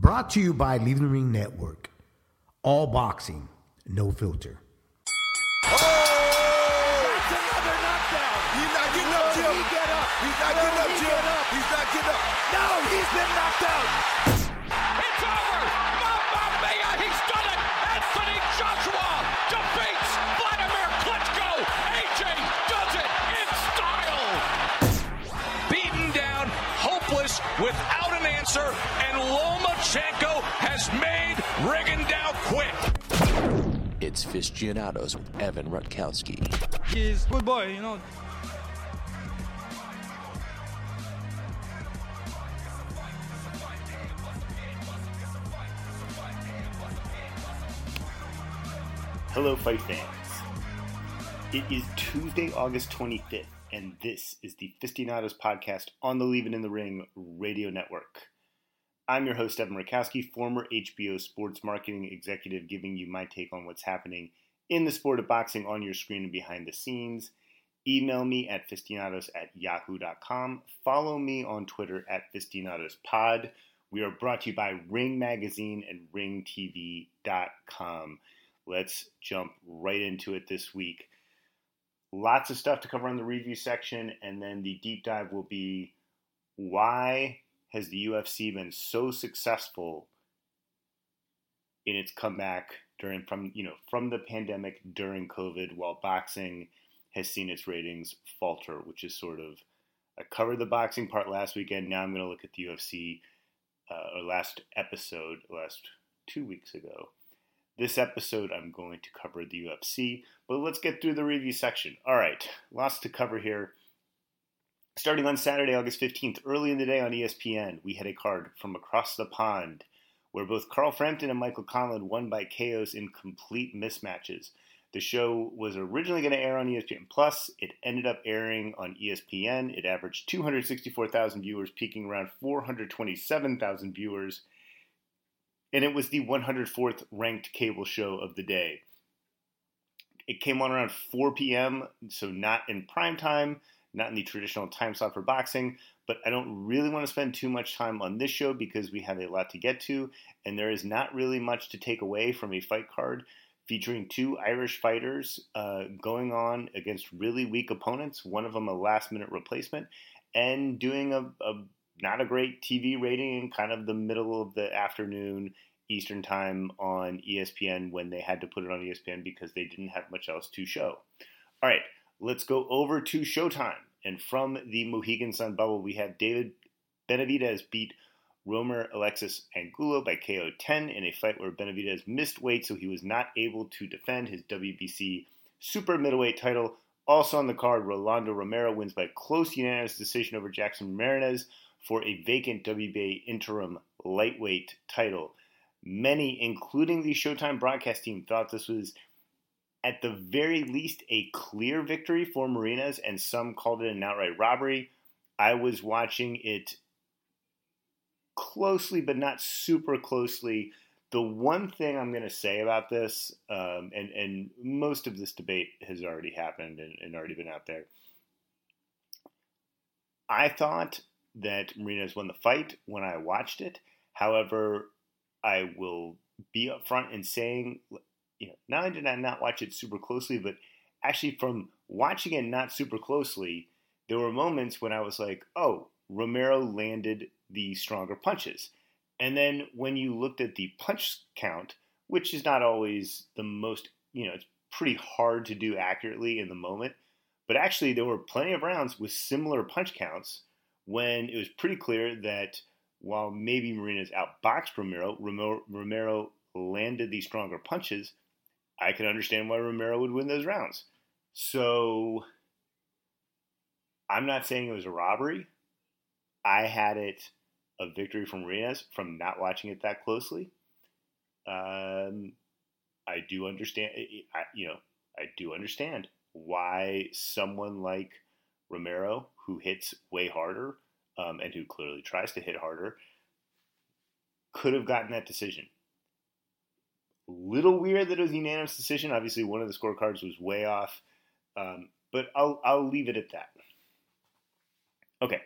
Brought to you by Leave It in the Ring Network. All boxing, no filter. Oh! That's another knockdown. He's not getting up, Jim. He's not getting up, Jim. He's not getting up. No, he's been knocked out. It's over. Mamma mia, he's done it. Anthony Joshua defeats Vladimir Klitschko. AJ does it in style. Beaten down, hopeless, without an answer, and Lomachenko has made Rigondeaux quit. It's Fiscionados with Evan Rutkowski. He's a good boy, you know. Hello, fight fans. It is Tuesday, August 25th, and this is the Fiscionados podcast on the Leave It in the Ring radio network. I'm your host, Evan Rutkowski, former HBO sports marketing executive, giving you my take on what's happening in the sport of boxing on your screen and behind the scenes. Email me at fistionados@yahoo.com. Follow me on Twitter at fistionadospod. We are brought to you by Ring Magazine and ringtv.com. Let's jump right into it this week. Lots of stuff to cover on the review section, and then the deep dive will be why has the UFC been so successful in its comeback from the pandemic during COVID, while boxing has seen its ratings falter, which is sort of, I covered the boxing part last weekend. Now I'm going to look at the UFC, last 2 weeks ago. This episode, I'm going to cover the UFC, but let's get through the review section. All right, lots to cover here. Starting on Saturday, August 15th, early in the day on ESPN, we had a card from across the pond where both Carl Frampton and Michael Conlon won by KOs in complete mismatches. The show was originally going to air on ESPN Plus. It ended up airing on ESPN. It averaged 264,000 viewers, peaking around 427,000 viewers, and it was the 104th ranked cable show of the day. It came on around 4 p.m., so not in prime time, not in the traditional time slot for boxing, but I don't really want to spend too much time on this show because we have a lot to get to, and there is not really much to take away from a fight card featuring two Irish fighters going on against really weak opponents, one of them a last-minute replacement, and doing a not a great TV rating in kind of the middle of the afternoon Eastern time on ESPN when they had to put it on ESPN because they didn't have much else to show. All right. Let's go over to Showtime. And from the Mohegan Sun bubble, we have David Benavidez beat Romer Alexis Angulo by KO 10 in a fight where Benavidez missed weight, so he was not able to defend his WBC super middleweight title. Also on the card, Rolando Romero wins by close unanimous decision over Jackson Marinez for a vacant WBA interim lightweight title. Many, including the Showtime broadcast team, thought this was at the very least a clear victory for Marinez, and some called it an outright robbery. I was watching it closely, but not super closely. The one thing I'm going to say about this, and most of this debate has already happened and already been out there, I thought that Marinez won the fight when I watched it. However, I will be upfront in saying, not only did I not watch it super closely, but actually from watching it not super closely, there were moments when I was like, oh, Romero landed the stronger punches. And then when you looked at the punch count, which is not always the most, it's pretty hard to do accurately in the moment, but actually there were plenty of rounds with similar punch counts when it was pretty clear that while maybe Marinez outboxed Romero landed the stronger punches. I can understand why Romero would win those rounds. So I'm not saying it was a robbery. I had it a victory from Marinez from not watching it that closely. I do understand, I do understand why someone like Romero, who hits way harder and who clearly tries to hit harder, could have gotten that decision. Little weird that it was a unanimous decision. Obviously, one of the scorecards was way off, but I'll leave it at that. Okay.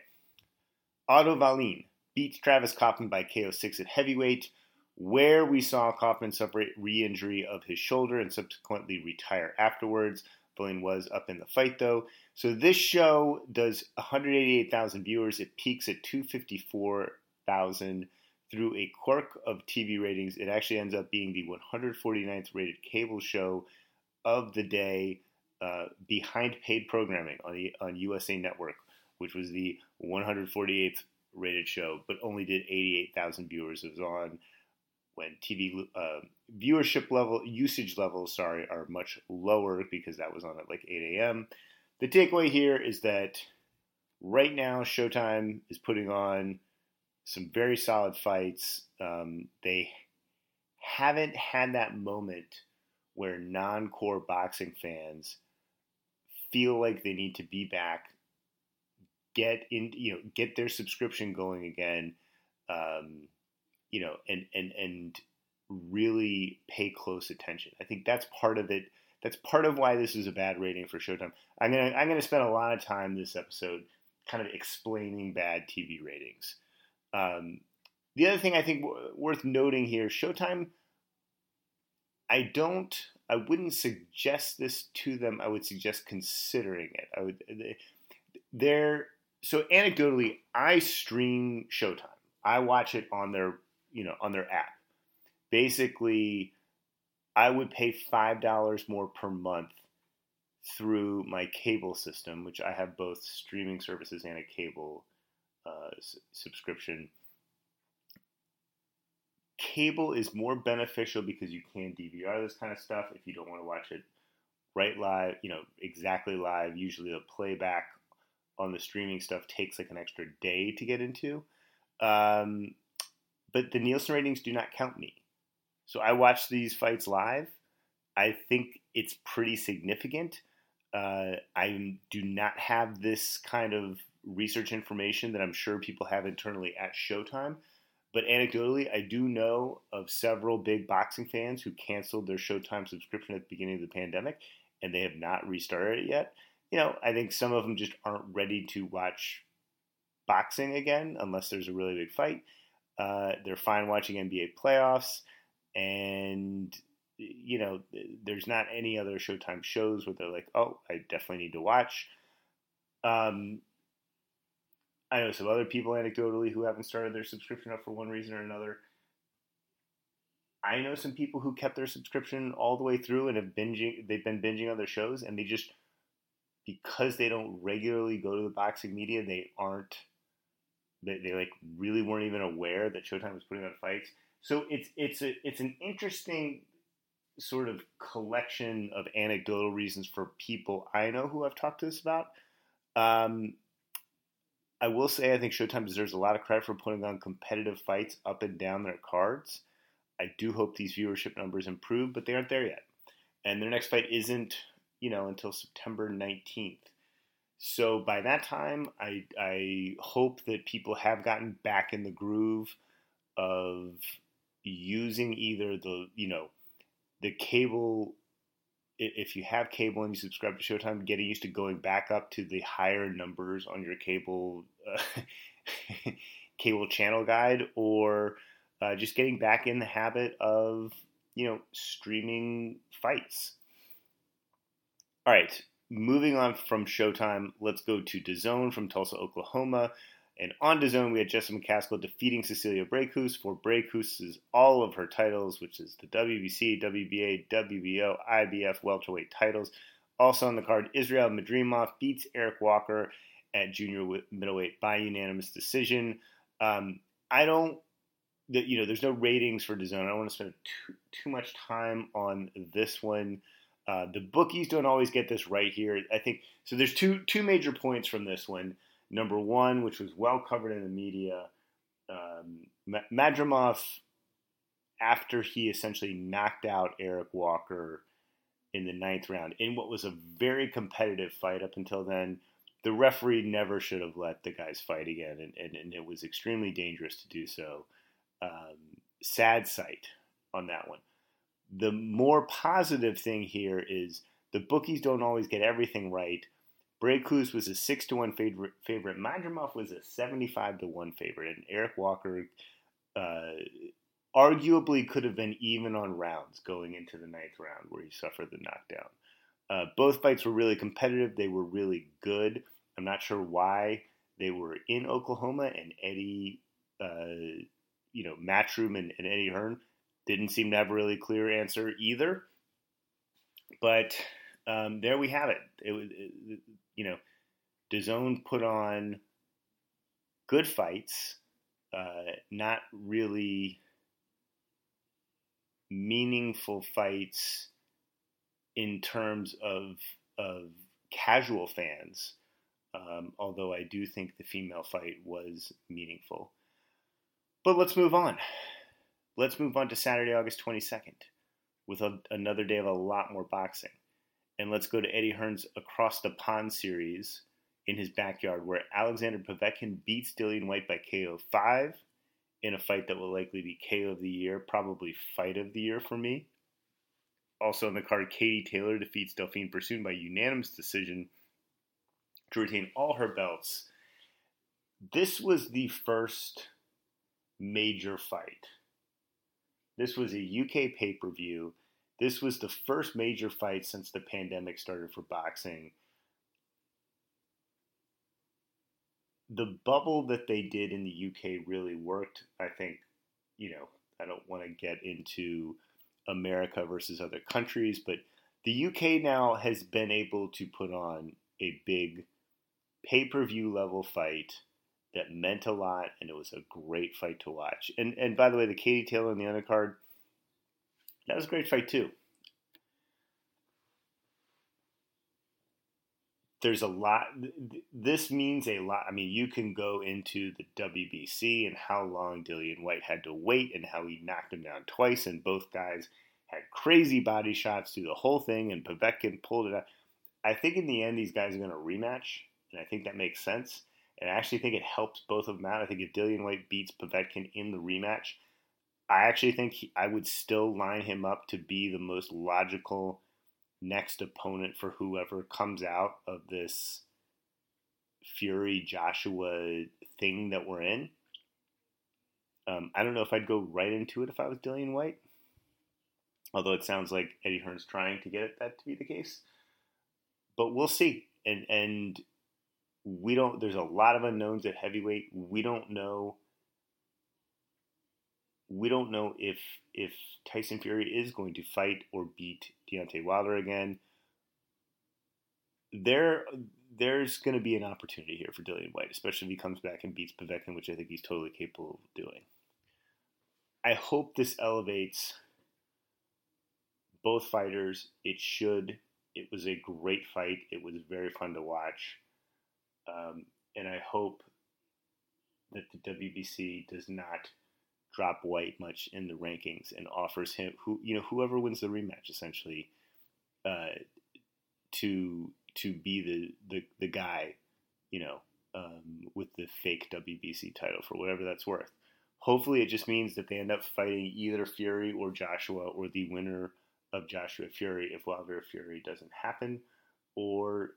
Otto Wallin beats Travis Kaufman by KO6 at heavyweight, where we saw Kaufman suffer re-injury of his shoulder and subsequently retire afterwards. Villian was up in the fight, though. So this show does 188,000 viewers. It peaks at 254,000. Through a quirk of TV ratings, it actually ends up being the 149th rated cable show of the day, behind paid programming on USA Network, which was the 148th rated show, but only did 88,000 viewers. It was on when TV usage levels are much lower, because that was on at like 8 a.m. The takeaway here is that right now Showtime is putting on some very solid fights. They haven't had that moment where non-core boxing fans feel like they need to be back, get their subscription going again, and really pay close attention. I think that's part of it. That's part of why this is a bad rating for Showtime. I'm gonna spend a lot of time this episode kind of explaining bad TV ratings. The other thing I think worth noting here, Showtime, I wouldn't suggest this to them. I would suggest considering it. So anecdotally, I stream Showtime. I watch it on their app. Basically, I would pay $5 more per month through my cable system, which I have both streaming services and a cable subscription. Cable is more beneficial because you can DVR this kind of stuff if you don't want to watch it right live, exactly live. Usually the playback on the streaming stuff takes like an extra day to get into. But the Nielsen ratings do not count me. So I watch these fights live. I think it's pretty significant. I do not have this kind of research information that I'm sure people have internally at Showtime. But anecdotally, I do know of several big boxing fans who canceled their Showtime subscription at the beginning of the pandemic, and they have not restarted it yet. I think some of them just aren't ready to watch boxing again unless there's a really big fight. They're fine watching NBA playoffs, and there's not any other Showtime shows where they're like, oh, I definitely need to watch. I know some other people anecdotally who haven't started their subscription up for one reason or another. I know some people who kept their subscription all the way through and they've been binging other shows, and they just, because they don't regularly go to the boxing media, they really weren't even aware that Showtime was putting on fights. So it's an interesting sort of collection of anecdotal reasons for people I know who I've talked to this about. I will say I think Showtime deserves a lot of credit for putting on competitive fights up and down their cards. I do hope these viewership numbers improve, but they aren't there yet. And their next fight isn't, until September 19th. So by that time, I hope that people have gotten back in the groove of using either the cable. If you have cable and you subscribe to Showtime, getting used to going back up to the higher numbers on your cable cable channel guide, or just getting back in the habit of, streaming fights. All right, moving on from Showtime, let's go to DAZN from Tulsa, Oklahoma. And on DAZN, we had Jessica McCaskill defeating Cecilia Breakhus for Breakhus' all of her titles, which is the WBC, WBA, WBO, IBF welterweight titles. Also on the card, Israel Madrimov beats Eric Walker at junior middleweight by unanimous decision. There's no ratings for DAZN. I don't want to spend too much time on this one. The bookies don't always get this right here. I think so. There's two major points from this one. Number one, which was well covered in the media, Madrimov, after he essentially knocked out Eric Walker in the ninth round, in what was a very competitive fight up until then, the referee never should have let the guys fight again, and it was extremely dangerous to do so. Sad sight on that one. The more positive thing here is the bookies don't always get everything right, Breakhus was a 6-1 favorite. Madrimov was a 75-1 favorite. And Eric Walker arguably could have been even on rounds going into the ninth round where he suffered the knockdown. Both fights were really competitive. They were really good. I'm not sure why they were in Oklahoma, and Eddie, Matchroom and Eddie Hearn didn't seem to have a really clear answer either. But there we have it. It was, DAZN put on good fights, not really meaningful fights in terms of casual fans, although I do think the female fight was meaningful. But let's move on. Let's move on to Saturday, August 22nd, with another day of a lot more boxing. And let's go to Eddie Hearn's Across the Pond series in his backyard, where Alexander Povetkin beats Dillian Whyte by KO 5 in a fight that will likely be KO of the year, probably fight of the year for me. Also on the card, Katie Taylor defeats Delphine Persoon by unanimous decision to retain all her belts. This was the first major fight. This was a UK pay-per-view. This was the first major fight since the pandemic started for boxing. The bubble that they did in the UK really worked. I think, I don't want to get into America versus other countries, but the UK now has been able to put on a big pay-per-view level fight that meant a lot, and it was a great fight to watch. And by the way, the Katie Taylor on the undercard, that was a great fight too. There's a lot. This means a lot. I mean, you can go into the WBC and how long Dillian Whyte had to wait and how he knocked him down twice, and both guys had crazy body shots through the whole thing, and Povetkin pulled it out. I think in the end, these guys are going to rematch, and I think that makes sense. And I actually think it helps both of them out. I think if Dillian Whyte beats Povetkin in the rematch, I actually think I would still line him up to be the most logical next opponent for whoever comes out of this Fury-Joshua thing that we're in. I don't know if I'd go right into it if I was Dillian Whyte, although it sounds like Eddie Hearn's trying to get that to be the case. But we'll see. And we don't. There's a lot of unknowns at heavyweight. We don't know if Tyson Fury is going to fight or beat Deontay Wilder again. There's going to be an opportunity here for Dillian Whyte, especially if he comes back and beats Povetkin, which I think he's totally capable of doing. I hope this elevates both fighters. It should. It was a great fight. It was very fun to watch. And I hope that the WBC does not drop Whyte much in the rankings and offers him, whoever wins the rematch, essentially, to be the guy, with the fake WBC title for whatever that's worth. Hopefully, it just means that they end up fighting either Fury or Joshua, or the winner of Joshua Fury if Wilder Fury doesn't happen, or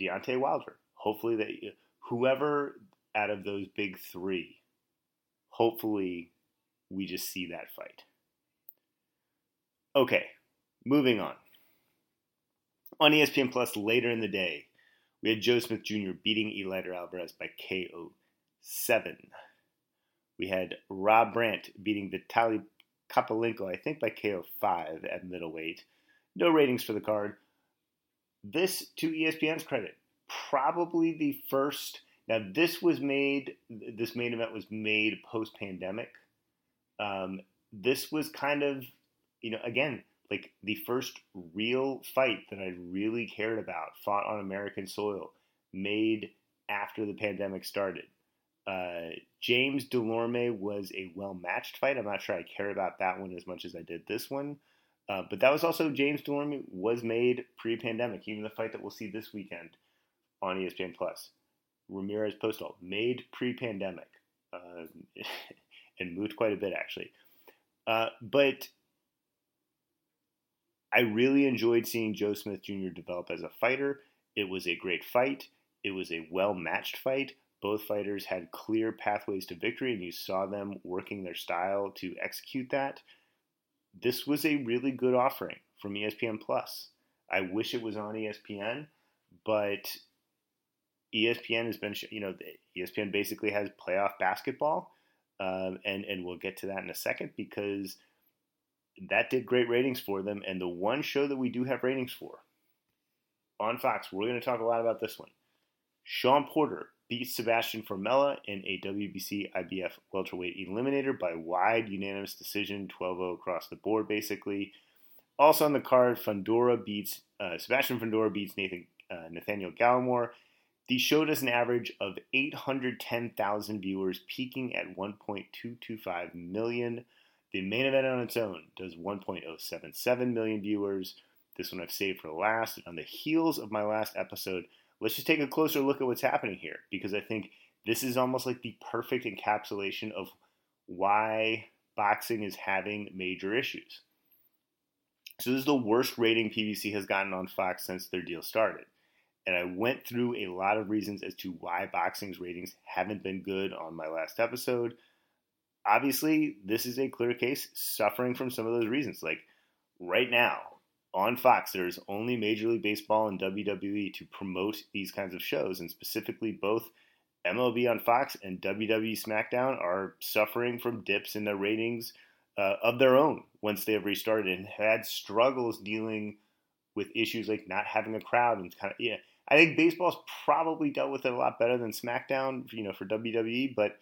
Deontay Wilder. Hopefully, whoever out of those big three, hopefully we just see that fight. Okay, moving on. On ESPN Plus later in the day, we had Joe Smith Jr. beating Elider Alvarez by KO 7. We had Rob Brandt beating Vitaly Kapelenko, I think by KO 5 at middleweight. No ratings for the card. This, to ESPN's credit, probably the first. Now, this main event was made post-pandemic. This was kind of, again, like the first real fight that I really cared about, fought on American soil, made after the pandemic started. James DeLorme was a well-matched fight. I'm not sure I care about that one as much as I did this one. But that was also, James DeLorme was made pre-pandemic, even the fight that we'll see this weekend on ESPN+. Ramirez Postol, made pre-pandemic, and moved quite a bit, actually. But I really enjoyed seeing Joe Smith Jr. develop as a fighter. It was a great fight. It was a well-matched fight. Both fighters had clear pathways to victory, and you saw them working their style to execute that. This was a really good offering from ESPN Plus. I wish it was on ESPN, but ESPN has been, you know, ESPN basically has playoff basketball, and we'll get to that in a second because that did great ratings for them. And the one show that we do have ratings for on Fox, we're going to talk a lot about this one. Sean Porter beat Sebastian Formella in a WBC IBF welterweight eliminator by wide unanimous decision, 12-0 across the board, basically. Also on the card, Sebastian Fundora beats Nathaniel Gallimore. The show does an average of 810,000 viewers, peaking at 1.225 million. The main event on its own does 1.077 million viewers. This one I've saved for last. On the heels of my last episode, let's just take a closer look at what's happening here, because I think this is almost like the perfect encapsulation of why boxing is having major issues. So this is the worst rating PBC has gotten on Fox since their deal started. And I went through a lot of reasons as to why boxing's ratings haven't been good on my last episode. Obviously, this is a clear case suffering from some of those reasons. Like right now on Fox, there is only Major League Baseball and WWE to promote these kinds of shows. And specifically, both MLB on Fox and WWE SmackDown are suffering from dips in their ratings of their own once they have restarted and had struggles dealing with issues like not having a crowd and kind of, yeah. I think baseball's probably dealt with it a lot better than SmackDown, you know, for WWE, but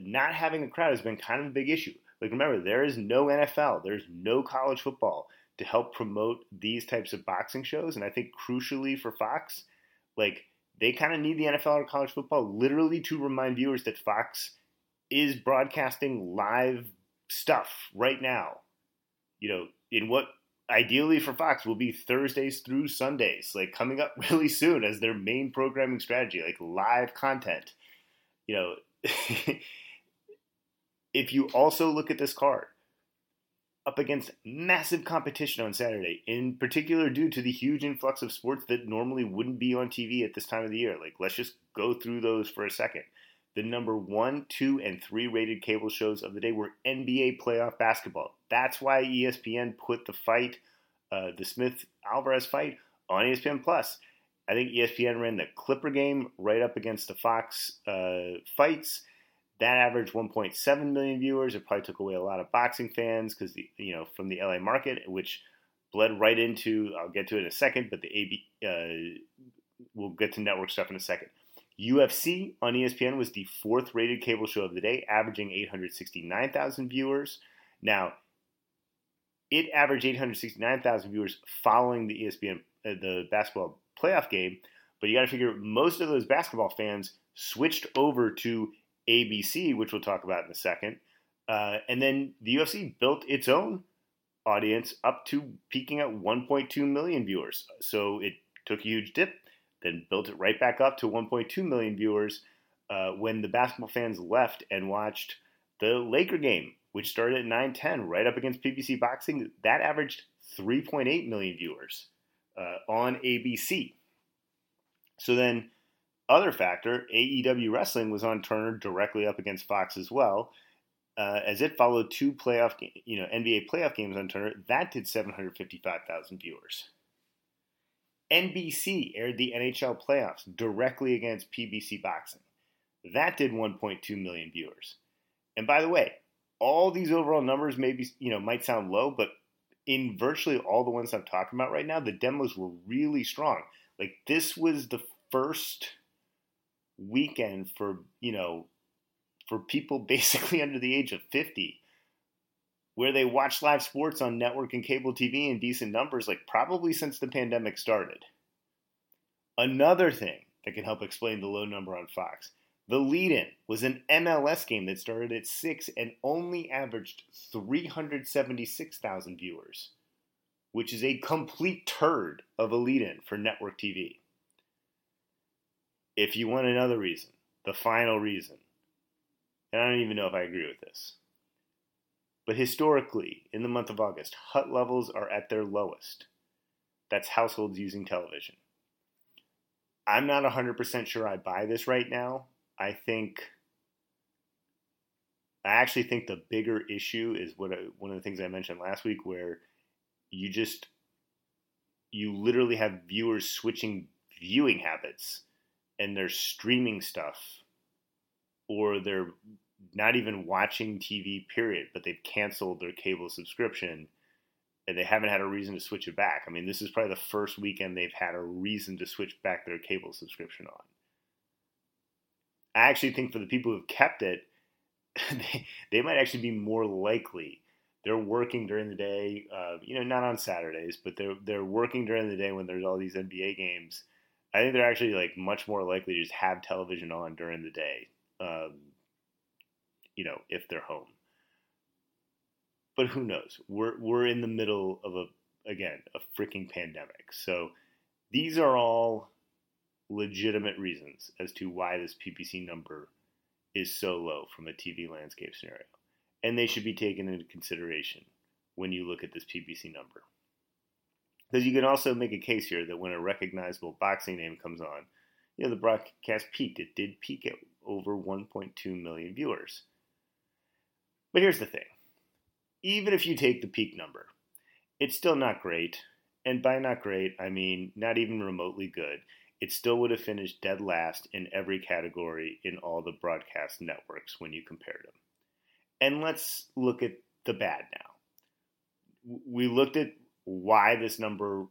not having a crowd has been kind of a big issue. Like, remember, there is no NFL, there's no college football to help promote these types of boxing shows, and I think crucially for Fox, like, they kind of need the NFL or college football literally to remind viewers that Fox is broadcasting live stuff right now, you know, in what ideally for Fox will be Thursdays through Sundays, like coming up really soon as their main programming strategy, like live content, you know. If you also look at this card up against massive competition on Saturday, in particular due to the huge influx of sports that normally wouldn't be on TV at this time of the year. Like, let's just go through those for a second. The number 1, 2, and 3 rated cable shows of the day were NBA playoff basketball. That's why ESPN put the fight, the Smith-Alvarez fight, on ESPN+. I think ESPN ran the Clipper game right up against the Fox fights. That averaged 1.7 million viewers. It probably took away a lot of boxing fans because from the LA market, which bled right into, I'll get to it in a second, but the we'll get to network stuff in a second. UFC on ESPN was the fourth rated cable show of the day, averaging 869,000 viewers. Now, it averaged 869,000 viewers following the ESPN, the basketball playoff game, but you got to figure most of those basketball fans switched over to ABC, which we'll talk about in a second, and then the UFC built its own audience up to peaking at 1.2 million viewers. So it took a huge dip, then built it right back up to 1.2 million viewers when the basketball fans left and watched the Laker game, which started at 9:10, right up against PBC Boxing. That averaged 3.8 million viewers on ABC. So then, other factor, AEW Wrestling was on Turner directly up against Fox as well, as it followed two NBA playoff games on Turner. That did 755,000 viewers. NBC aired the NHL playoffs directly against PBC Boxing. That did 1.2 million viewers. And by the way, all these overall numbers maybe, you know, might sound low, but in virtually all the ones I'm talking about right now, the demos were really strong. Like, this was the first weekend for people basically under the age of 50 where they watch live sports on network and cable TV in decent numbers, like probably since the pandemic started. Another thing that can help explain the low number on Fox, the lead-in was an MLS game that started at 6 and only averaged 376,000 viewers, which is a complete turd of a lead-in for network TV. If you want another reason, the final reason, and I don't even know if I agree with this, but historically, in the month of August, HUT levels are at their lowest. That's households using television. I'm not 100% sure I buy this right now. I actually think the bigger issue is one of the things I mentioned last week, where you literally have viewers switching viewing habits, and they're streaming stuff, or they're not even watching TV, period, but they've canceled their cable subscription and they haven't had a reason to switch it back. I mean, this is probably the first weekend they've had a reason to switch back their cable subscription on. I actually think for the people who've kept it, they might actually be more likely. They're working during the day, not on Saturdays, but they're working during the day when there's all these NBA games. I think they're actually like much more likely to just have television on during the day, if they're home. But who knows? We're in the middle of a freaking pandemic. So these are all legitimate reasons as to why this PPC number is so low from a TV landscape scenario. And they should be taken into consideration when you look at this PBC number. Because you can also make a case here that when a recognizable boxing name comes on, the broadcast peaked. It did peak at over 1.2 million viewers. But here's the thing. Even if you take the peak number, it's still not great. And by not great, I mean not even remotely good. It still would have finished dead last in every category in all the broadcast networks when you compared them. And let's look at the bad now. We looked at why this number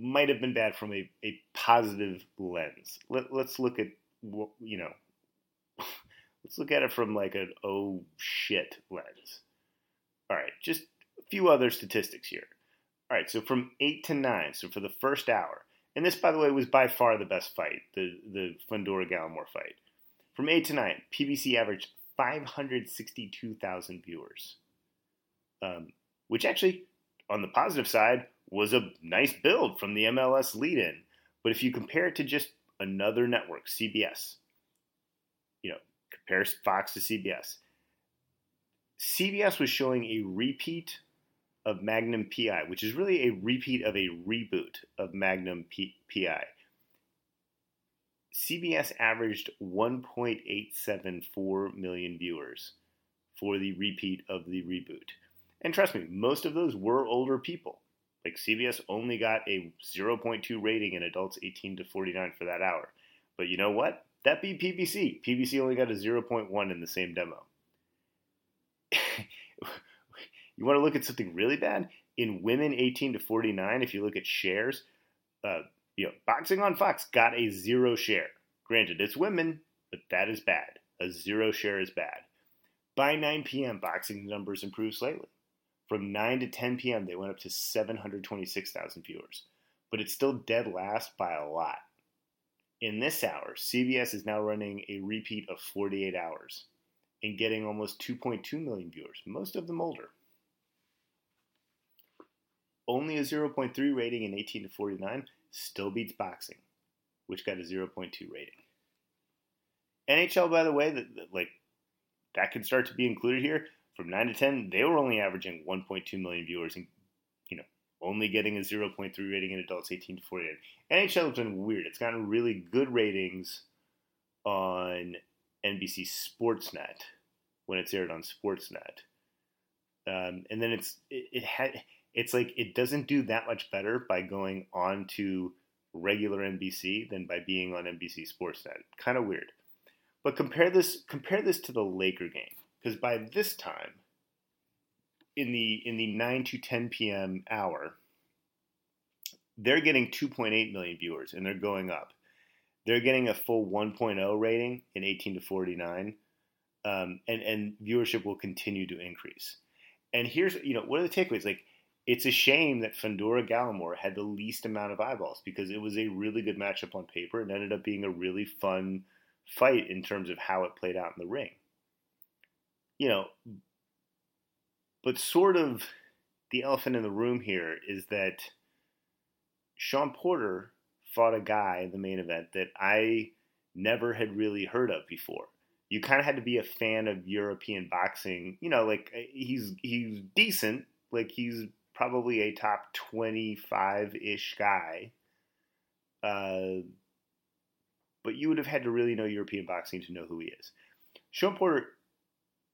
might have been bad from a positive lens. Let's look at, let's look at it from like an oh shit lens. All right, just a few other statistics here. All right, so from 8 to 9, so for the first hour, and this, by the way, was by far the best fight, the Fundora-Gallimore fight. From 8 to 9, PBC averaged 562,000 viewers, which actually, on the positive side, was a nice build from the MLS lead-in. But if you compare it to just another network, CBS, compares Fox to CBS. CBS was showing a repeat of Magnum PI, which is really a repeat of a reboot of Magnum PI. CBS averaged 1.874 million viewers for the repeat of the reboot. And trust me, most of those were older people. Like CBS only got a 0.2 rating in adults 18 to 49 for that hour. But you know what? That beat PBC. PBC only got a 0.1 in the same demo. You want to look at something really bad? In women 18 to 49, if you look at shares, boxing on Fox got a 0 share. Granted, it's women, but that is bad. A 0 share is bad. By 9 p.m., boxing numbers improved slightly. From 9 to 10 p.m., they went up to 726,000 viewers. But it's still dead last by a lot. In this hour, CBS is now running a repeat of 48 hours and getting almost 2.2 million viewers, most of them older. Only a 0.3 rating in 18 to 49 still beats boxing, which got a 0.2 rating. NHL, by the way, that can start to be included here. From 9 to 10, they were only averaging 1.2 million viewers and only getting a 0.3 rating in adults 18 to 48. NHL has been weird. It's gotten really good ratings on NBC Sportsnet when it's aired on Sportsnet. And then it's like it doesn't do that much better by going on to regular NBC than by being on NBC Sportsnet. Kind of weird. But compare this to the Laker game, because by this time, in the 9 to 10 p.m. hour, they're getting 2.8 million viewers, and they're going up. They're getting a full 1.0 rating in 18 to 49, and viewership will continue to increase. And here's, what are the takeaways? Like, it's a shame that Fundora-Gallimore had the least amount of eyeballs, because it was a really good matchup on paper and ended up being a really fun fight in terms of how it played out in the ring. But sort of the elephant in the room here is that Sean Porter fought a guy in the main event that I never had really heard of before. You kind of had to be a fan of European boxing. He's decent. He's probably a top 25-ish guy. But you would have had to really know European boxing to know who he is. Sean Porter,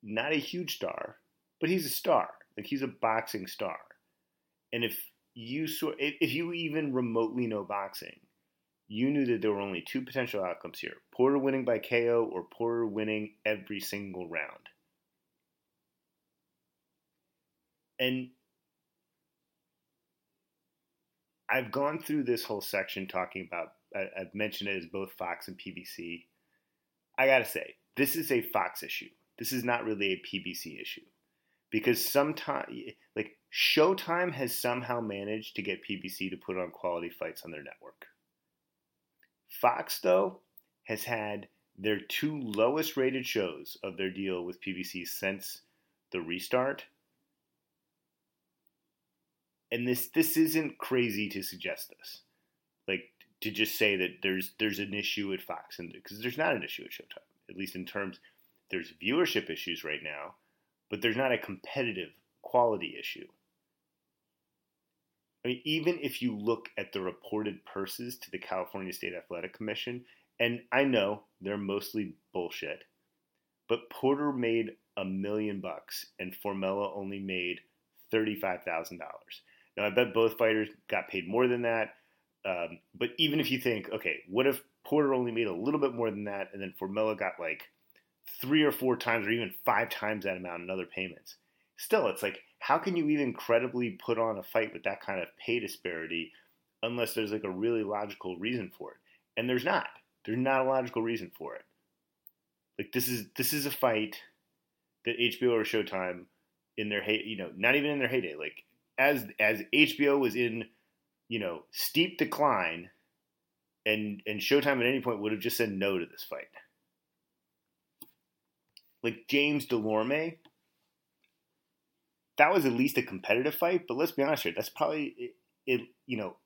not a huge star, but he's a star. Like, he's a boxing star. And if you even remotely know boxing, you knew that there were only two potential outcomes here. Porter winning by KO or Porter winning every single round. And I've gone through this whole section talking about, I've mentioned it as both Fox and PBC. I got to say, this is a Fox issue. This is not really a PBC issue. Because sometimes, like, Showtime has somehow managed to get PBC to put on quality fights on their network. Fox, though, has had their two lowest rated shows of their deal with PBC since the restart. And this isn't crazy to suggest this. Like, to just say that there's an issue at Fox, and because there's not an issue at Showtime, at least in terms, there's viewership issues right now, but there's not a competitive quality issue. I mean, even if you look at the reported purses to the California State Athletic Commission, and I know they're mostly bullshit, but Porter made $1 million and Formella only made $35,000. Now, I bet both fighters got paid more than that. But even if you think, okay, what if Porter only made a little bit more than that, and then Formella got like 3 or 4 times or even 5 times that amount in other payments? Still, it's like, how can you even credibly put on a fight with that kind of pay disparity unless there's like a really logical reason for it? And there's not. There's not a logical reason for it. Like, this is a fight that HBO or Showtime in their heyday, you know, not even in their heyday, like, as HBO was in, you know, steep decline, and Showtime at any point would have just said no to this fight. Like, James DeLorme, that was at least a competitive fight, but let's be honest here, that's probably it, you know,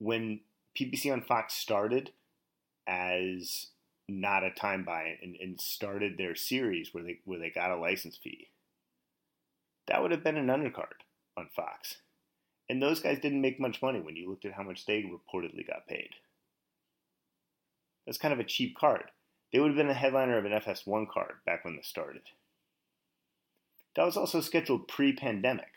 when PBC on Fox started as not a time buy and started their series where they got a license fee, that would have been an undercard on Fox. And those guys didn't make much money when you looked at how much they reportedly got paid. That's kind of a cheap card. They would have been a headliner of an FS1 card back when this started. That was also scheduled pre-pandemic.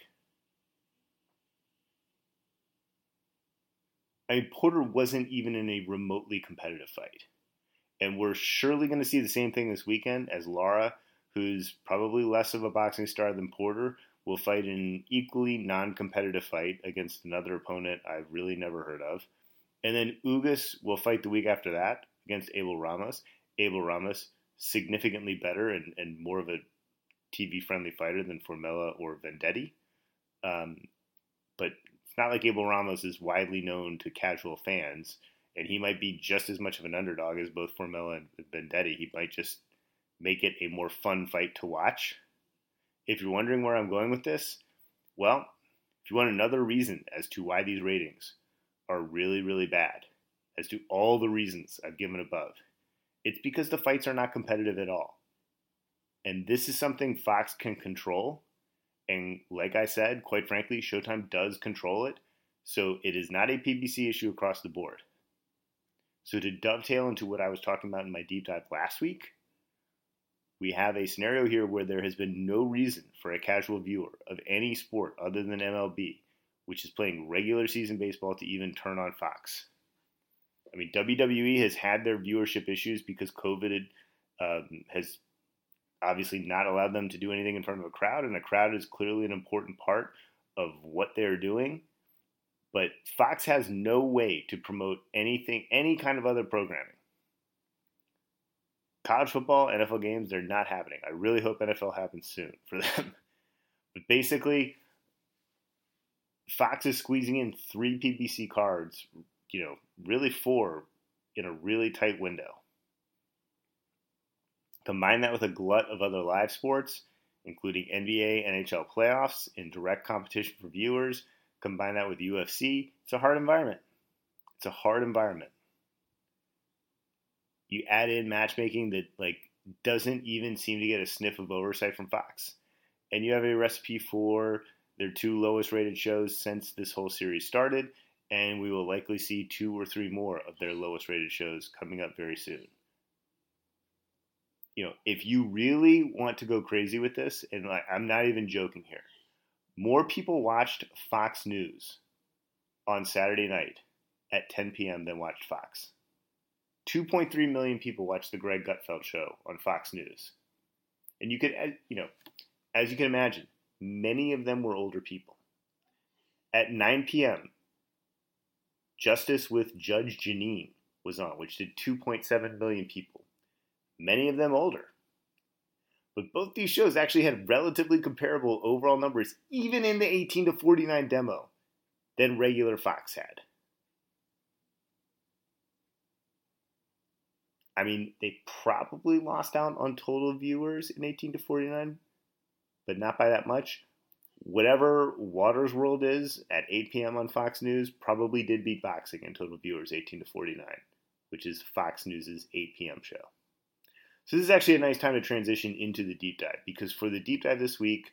I mean, Porter wasn't even in a remotely competitive fight. And we're surely going to see the same thing this weekend as Lara, who's probably less of a boxing star than Porter, will fight in an equally non-competitive fight against another opponent I've really never heard of. And then Ugas will fight the week after that against Abel Ramos. Abel Ramos, significantly better and more of a TV-friendly fighter than Formella or Vendetti. But it's not like Abel Ramos is widely known to casual fans, and he might be just as much of an underdog as both Formella and Vendetti. He might just make it a more fun fight to watch. If you're wondering where I'm going with this, well, if you want another reason as to why these ratings are really, really bad, as to all the reasons I've given above, it's because the fights are not competitive at all. And this is something Fox can control. And like I said, quite frankly, Showtime does control it. So it is not a PBC issue across the board. So to dovetail into what I was talking about in my deep dive last week, we have a scenario here where there has been no reason for a casual viewer of any sport other than MLB, which is playing regular season baseball, to even turn on Fox. I mean, WWE has had their viewership issues because COVID has obviously not allowed them to do anything in front of a crowd, and a crowd is clearly an important part of what they're doing. But Fox has no way to promote anything, any kind of other programming. College football, NFL games, they're not happening. I really hope NFL happens soon for them. But basically, Fox is squeezing in 3 PBC cards, you know, really 4 in a really tight window. Combine that with a glut of other live sports, including NBA, NHL playoffs in direct competition for viewers. Combine that with UFC. It's a hard environment. It's a hard environment. You add in matchmaking that, like, doesn't even seem to get a sniff of oversight from Fox. And you have a recipe for their two lowest rated shows since this whole series started. and we will likely see 2 or 3 more of their lowest rated shows coming up very soon. You know, if you really want to go crazy with this, and I'm not even joking here, more people watched Fox News on Saturday night at 10 p.m. than watched Fox. 2.3 million people watched the Greg Gutfeld show on Fox News. And you could, you know, as you can imagine, many of them were older people. At 9 p.m., Justice with Judge Jeanine was on, which did 2.7 million people, many of them older. But both these shows actually had relatively comparable overall numbers, even in the 18 to 49 demo, than regular Fox had. I mean, they probably lost out on total viewers in 18 to 49, but not by that much. Whatever Waters World is at 8 p.m. on Fox News probably did beat boxing in total viewers 18 to 49, which is Fox News' 8 p.m. show. So this is actually a nice time to transition into the deep dive, because for the deep dive this week,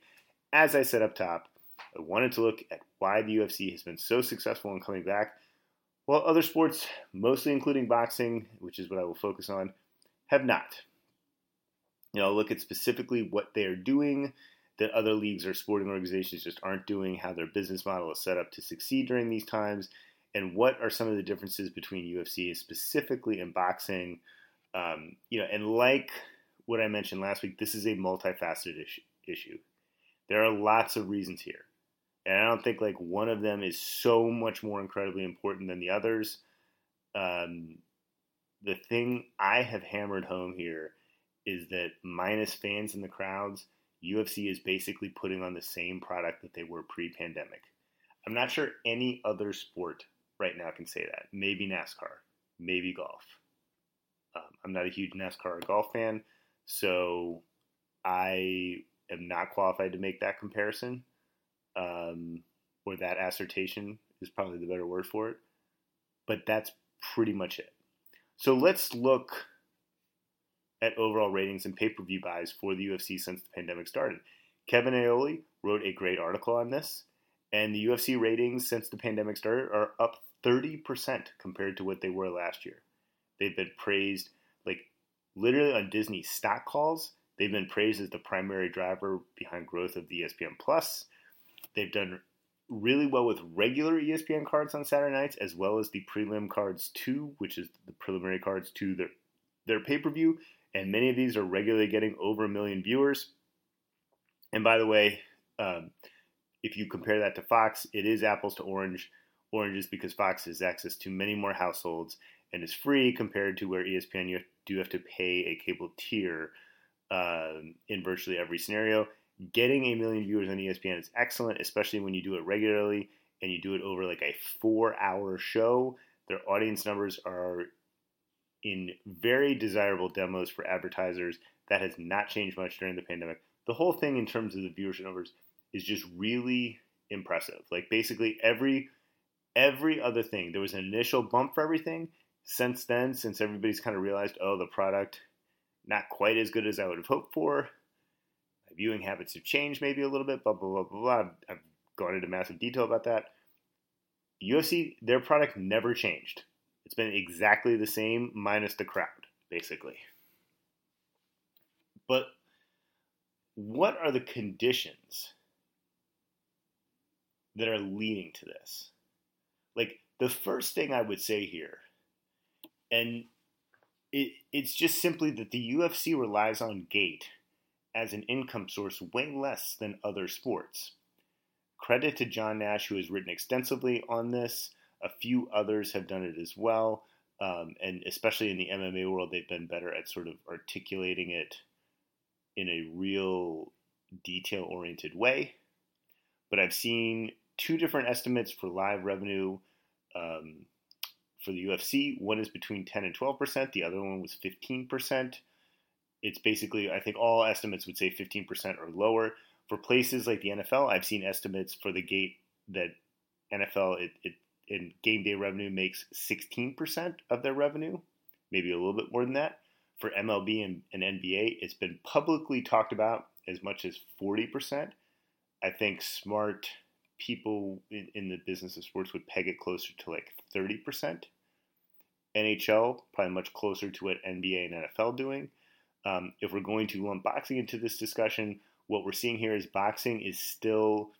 as I said up top, I wanted to look at why the UFC has been so successful in coming back, while other sports, mostly including boxing, which is what I will focus on, have not. You know, I'll look at specifically what they are doing that other leagues or sporting organizations just aren't doing, how their business model is set up to succeed during these times, and what are some of the differences between UFC specifically and boxing. You know, and like what I mentioned last week, this is a multifaceted issue. There are lots of reasons here, and I don't think like one of them is so much more incredibly important than the others. The thing I have hammered home here is that minus fans in the crowds, UFC is basically putting on the same product that they were pre-pandemic. I'm not sure any other sport right now can say that. Maybe NASCAR, maybe golf. I'm not a huge NASCAR or golf fan, so I am not qualified to make that comparison, or that assertion is probably the better word for it. But that's pretty much it. So let's look at overall ratings and pay-per-view buys for the UFC since the pandemic started. Kevin Aioli wrote a great article on this, and the UFC ratings since the pandemic started are up 30% compared to what they were last year. They've been praised, like literally on Disney stock calls, they've been praised as the primary driver behind growth of the ESPN Plus. They've done really well with regular ESPN cards on Saturday nights, as well as the prelim cards too, which is the preliminary cards to their pay-per-view. And many of these are regularly getting over 1 million viewers. And by the way, if you compare that to Fox, it is apples to oranges. Oranges because Fox has access to many more households and is free compared to where ESPN you do have to pay a cable tier in virtually every scenario. Getting 1 million viewers on ESPN is excellent, especially when you do it regularly and you do it over like a 4-hour show. Their audience numbers are in very desirable demos for advertisers. That has not changed much during the pandemic. The whole thing in terms of the viewership numbers is just really impressive. Like basically every other thing, there was an initial bump for everything. Since then, since everybody's kind of realized, oh, the product, not quite as good as I would have hoped for. My viewing habits have changed maybe a little bit, blah, blah, blah, blah, blah. I've gone into massive detail about that. UFC, their product never changed. It's been exactly the same minus the crowd, basically. But what are the conditions that are leading to this? Like, the first thing I would say here, and it's just simply that the UFC relies on gate as an income source way less than other sports. Credit to John Nash, who has written extensively on this. A few others have done it as well, and especially in the MMA world, they've been better at sort of articulating it in a real detail-oriented way. But I've seen 2 different estimates for live revenue for the UFC. One is between 10 and 12%. The other one was 15%. It's basically, I think all estimates would say 15% or lower. For places like the NFL, I've seen estimates for the gate that NFL in game day revenue makes 16% of their revenue, maybe a little bit more than that. For MLB and NBA, it's been publicly talked about as much as 40%. I think Smart people in the business of sports would peg it closer to like 30%. NHL, probably much closer to what NBA and NFL doing. If we're going to lump boxing into this discussion, what we're seeing here is boxing is still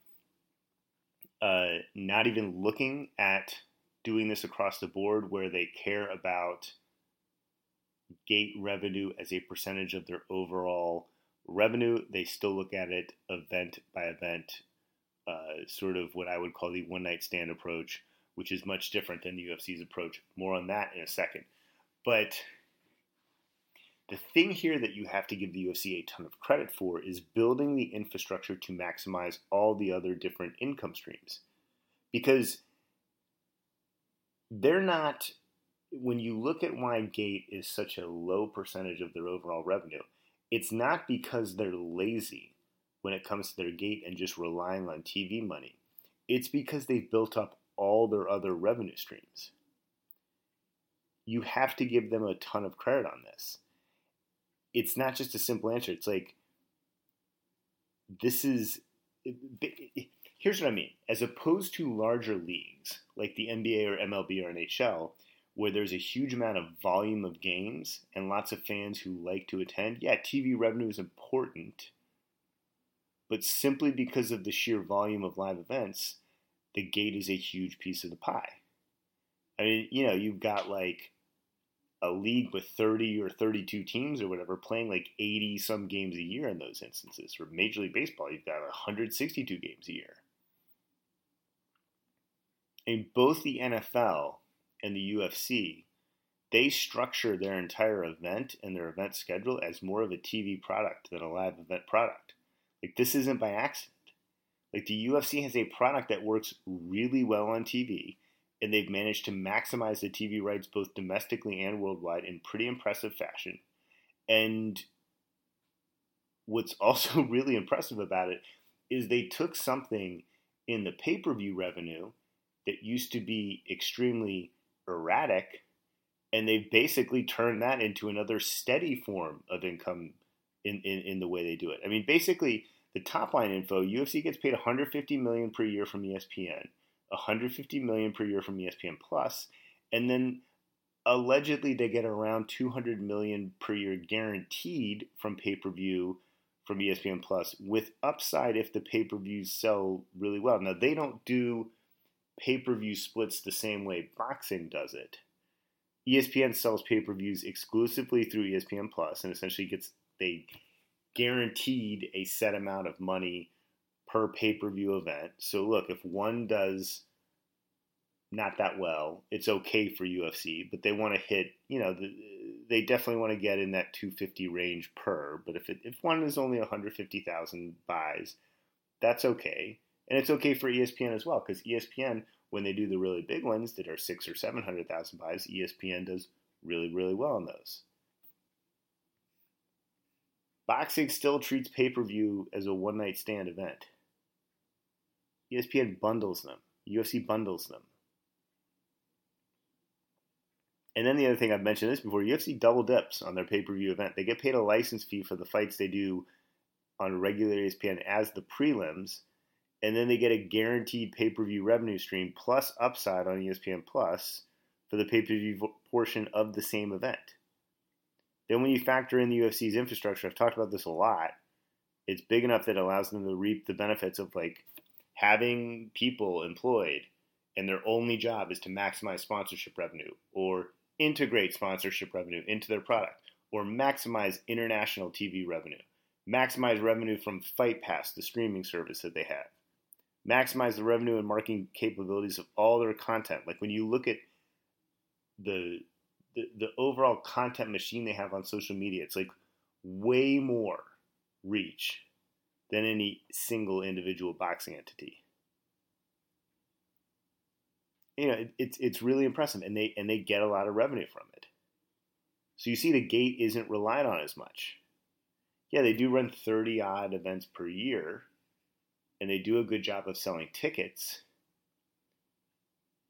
not even looking at doing this across the board, where they care about gate revenue as a percentage of their overall revenue. They still look at it event by event, sort of what I would call the one-night stand approach, which is much different than the UFC's approach. More on that in a second. But the thing here that you have to give the UFC a ton of credit for is building the infrastructure to maximize all the other different income streams. Because they're not, when you look at why gate is such a low percentage of their overall revenue, it's not because they're lazy when it comes to their gate and just relying on TV money. It's because they've built up all their other revenue streams. You have to give them a ton of credit on this. It's not just a simple answer. It's like, this is, here's what I mean. As opposed to larger leagues, like the NBA or MLB or NHL, where there's a huge amount of volume of games and lots of fans who like to attend, yeah, TV revenue is important, but simply because of the sheer volume of live events, the gate is a huge piece of the pie. I mean, you know, you've got like a league with 30 or 32 teams or whatever playing like 80 some games a year in those instances. Or Major League Baseball, you've got 162 games a year. In both the NFL and the UFC, they structure their entire event and their event schedule as more of a TV product than a live event product. Like, this isn't by accident. Like, the UFC has a product that works really well on TV, and they've managed to maximize the TV rights both domestically and worldwide in pretty impressive fashion. And what's also really impressive about it is they took something in the pay-per-view revenue that used to be extremely erratic, and they've basically turned that into another steady form of income in the way they do it. I mean, basically, the top-line info, UFC gets paid $150 million per year from ESPN. $150 million per year from ESPN Plus, and then allegedly they get around $200 million per year guaranteed from pay-per-view from ESPN Plus, with upside if the pay-per-views sell really well. Now, they don't do pay-per-view splits the same way boxing does it. ESPN sells pay-per-views exclusively through ESPN Plus, and essentially gets, they guaranteed a set amount of money per pay-per-view event. So look, if one does not that well, it's okay for UFC, but they want to hit, you know, they definitely want to get in that 250 range per, but if one is only 150,000 buys, that's okay. And it's okay for ESPN as well, because ESPN, when they do the really big ones that are 600,000 or 700,000 buys, ESPN does really, really well on those. Boxing still treats pay-per-view as a one-night stand event. ESPN bundles them. UFC bundles them. And then the other thing, I've mentioned this before, UFC double dips on their pay-per-view event. They get paid a license fee for the fights they do on regular ESPN as the prelims, and then they get a guaranteed pay-per-view revenue stream plus upside on ESPN Plus for the pay-per-view portion of the same event. Then when you factor in the UFC's infrastructure, I've talked about this a lot, it's big enough that it allows them to reap the benefits of like having people employed and their only job is to maximize sponsorship revenue or integrate sponsorship revenue into their product or maximize international TV revenue, maximize revenue from Fight Pass, the streaming service that they have, maximize the revenue and marketing capabilities of all their content. Like when you look at the overall content machine they have on social media, it's like way more reach than any single individual boxing entity. You know, it's really impressive, and they get a lot of revenue from it. So you see the gate isn't relied on as much. Yeah, they do run 30 odd events per year, and they do a good job of selling tickets.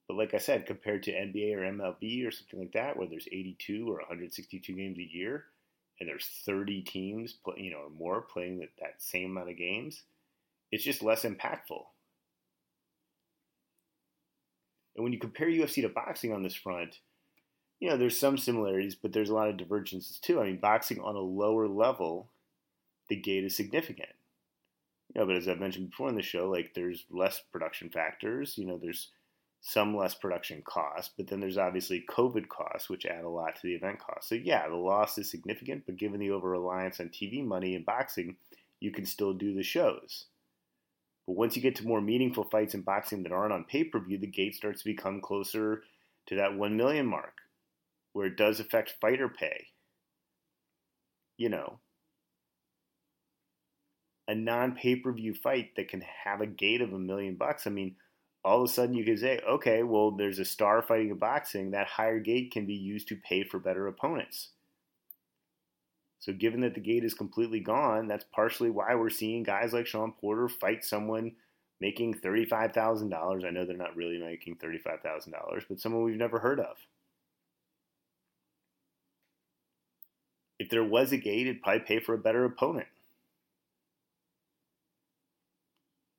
But like I said, compared to NBA or MLB or something like that, where there's 82 or 162 games a year, and there's 30 teams, you know, or more playing that same amount of games, it's just less impactful. And when you compare UFC to boxing on this front, you know, there's some similarities, but there's a lot of divergences too. I mean, boxing on a lower level, the gate is significant. You know, but as I've mentioned before in the show, like there's less production factors. You know, there's some less production costs, but then there's obviously COVID costs, which add a lot to the event costs. So yeah, the loss is significant, but given the over-reliance on TV money in boxing, you can still do the shows. But once you get to more meaningful fights in boxing that aren't on pay-per-view, the gate starts to become closer to that 1 million mark, where it does affect fighter pay. You know, a non-pay-per-view fight that can have a gate of $1 million. I mean, all of a sudden you can say, okay, well, there's a star fighting in boxing. That higher gate can be used to pay for better opponents. So given that the gate is completely gone, that's partially why we're seeing guys like Sean Porter fight someone making $35,000. I know they're not really making $35,000, but someone we've never heard of. If there was a gate, it'd probably pay for a better opponent.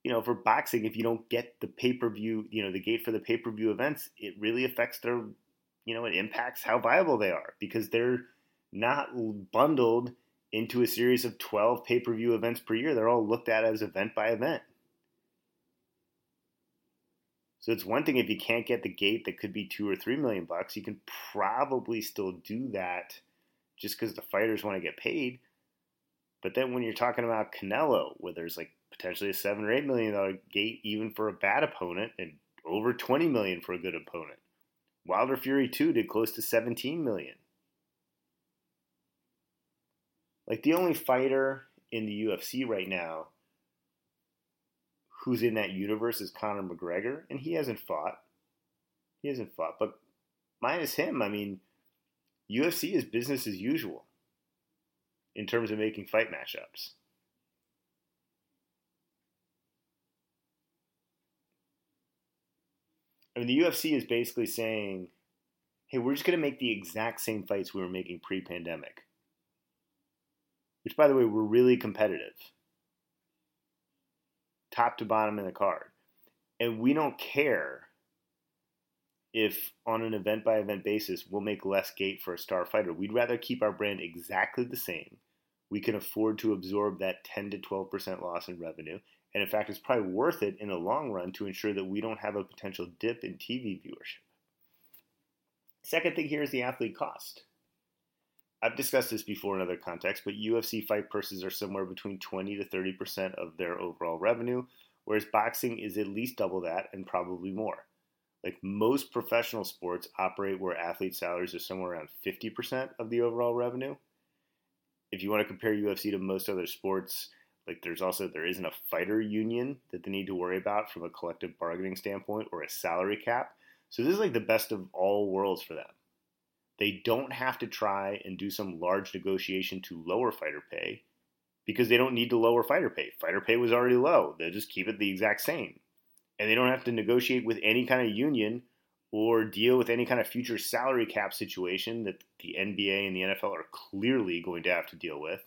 You know, for boxing, if you don't get the pay-per-view, you know, the gate for the pay-per-view events, it really affects their, you know, it impacts how viable they are because they're not bundled into a series of 12 pay-per-view events per year. They're all looked at as event by event. So it's one thing if you can't get the gate that could be $2 or $3 million, you can probably still do that just because the fighters want to get paid. But then when you're talking about Canelo, where there's like potentially a $7 or $8 million gate even for a bad opponent and over $20 million for a good opponent. Wilder Fury 2 did close to $17 million. Like the only fighter in the UFC right now who's in that universe is Conor McGregor, and he hasn't fought. But minus him, I mean, UFC is business as usual in terms of making fight matchups. I mean, the UFC is basically saying, hey, we're just going to make the exact same fights we were making pre-pandemic. Which, by the way, were really competitive. Top to bottom in the card. And we don't care if on an event-by-event basis we'll make less gate for a star fighter. We'd rather keep our brand exactly the same. We can afford to absorb that 10 to 12% loss in revenue. And in fact, it's probably worth it in the long run to ensure that we don't have a potential dip in TV viewership. Second thing here is the athlete cost. I've discussed this before in other contexts, but UFC fight purses are somewhere between 20 to 30% of their overall revenue, whereas boxing is at least double that and probably more. Like most professional sports operate where athlete salaries are somewhere around 50% of the overall revenue. If you want to compare UFC to most other sports, like there isn't a fighter union that they need to worry about from a collective bargaining standpoint or a salary cap. So this is like the best of all worlds for them. They don't have to try and do some large negotiation to lower fighter pay because they don't need to lower fighter pay. Fighter pay was already low. They'll just keep it the exact same. And they don't have to negotiate with any kind of union or deal with any kind of future salary cap situation that the NBA and the NFL are clearly going to have to deal with.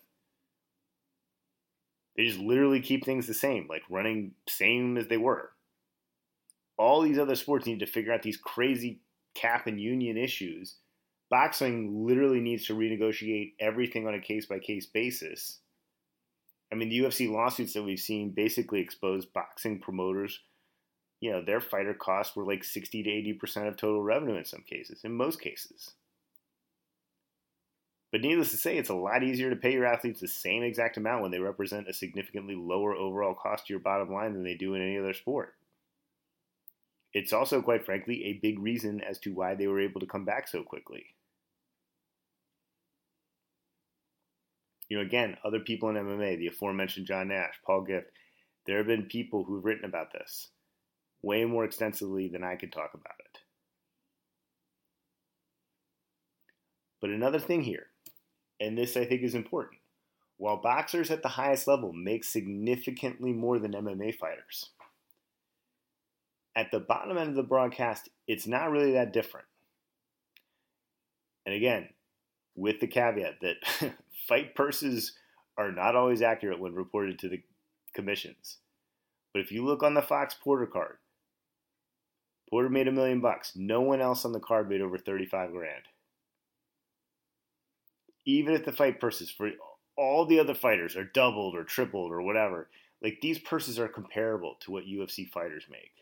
They just literally keep things the same, like running same as they were. All these other sports need to figure out these crazy cap and union issues. Boxing literally needs to renegotiate everything on a case-by-case basis. I mean, the UFC lawsuits that we've seen basically expose boxing promoters. You know, their fighter costs were like 60 to 80% of total revenue in some cases, in most cases. But needless to say, it's a lot easier to pay your athletes the same exact amount when they represent a significantly lower overall cost to your bottom line than they do in any other sport. It's also, quite frankly, a big reason as to why they were able to come back so quickly. You know, again, other people in MMA, the aforementioned John Nash, Paul Gift, there have been people who've written about this way more extensively than I could talk about it. But another thing here, and this I think is important, while boxers at the highest level make significantly more than MMA fighters, at the bottom end of the broadcast, it's not really that different. And again, with the caveat that fight purses are not always accurate when reported to the commissions. But if you look on the Fox Porter card, Porter made $1 million. No one else on the card made over $35,000. Even if the fight purses for all the other fighters are doubled or tripled or whatever, like these purses are comparable to what UFC fighters make.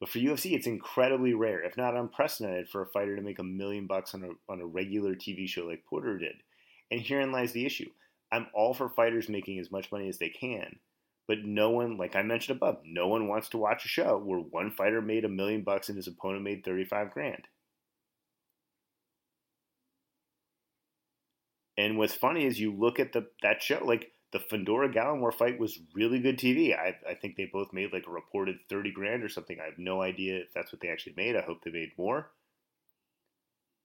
But for UFC, it's incredibly rare, if not unprecedented, for a fighter to make $1 million on a regular TV show like Porter did. And herein lies the issue. I'm all for fighters making as much money as they can, but no one, like I mentioned above, no one wants to watch a show where one fighter made $1 million and his opponent made $35,000. And what's funny is you look at that show, like the Fundora-Gallimore fight was really good TV. I think they both made like a reported $30,000 or something. I have no idea if that's what they actually made. I hope they made more.